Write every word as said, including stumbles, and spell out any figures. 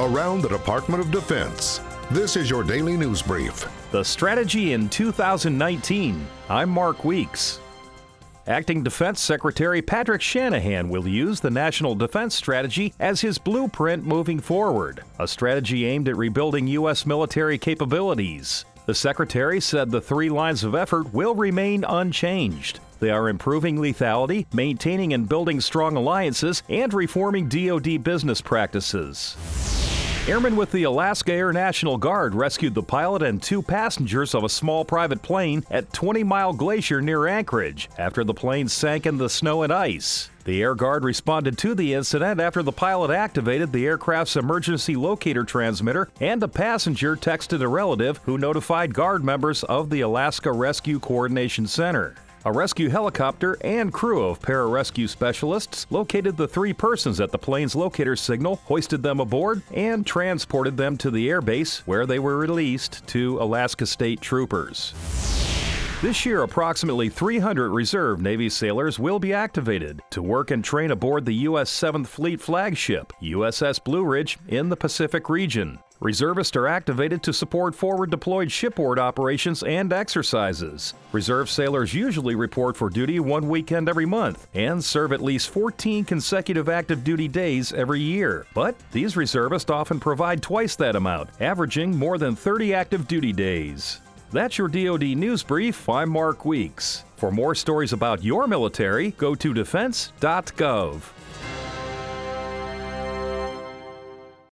Around the Department of Defense, this is your daily news brief. The strategy in two thousand nineteen. I'm Mark Weeks. Acting Defense Secretary Patrick Shanahan will use the National Defense Strategy as his blueprint moving forward, a strategy aimed at rebuilding U S military capabilities. The Secretary said the three lines of effort will remain unchanged. They are improving lethality, maintaining and building strong alliances, and reforming D O D business practices. Airmen with the Alaska Air National Guard rescued the pilot and two passengers of a small private plane at twenty mile Glacier near Anchorage after the plane sank in the snow and ice. The Air Guard responded to the incident after the pilot activated the aircraft's emergency locator transmitter and the passenger texted a relative who notified Guard members of the Alaska Rescue Coordination Center. A rescue helicopter and crew of pararescue specialists located the three persons at the plane's locator signal, hoisted them aboard, and transported them to the airbase where they were released to Alaska State Troopers. This year, approximately three hundred reserve Navy sailors will be activated to work and train aboard the U S seventh Fleet flagship, U S S Blue Ridge, in the Pacific region. Reservists are activated to support forward-deployed shipboard operations and exercises. Reserve sailors usually report for duty one weekend every month and serve at least fourteen consecutive active duty days every year. But these reservists often provide twice that amount, averaging more than thirty active duty days. That's your D O D News Brief. I'm Mark Weeks. For more stories about your military, go to defense dot gov.